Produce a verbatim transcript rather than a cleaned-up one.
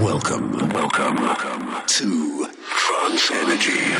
Welcome, welcome, welcome to France Energy.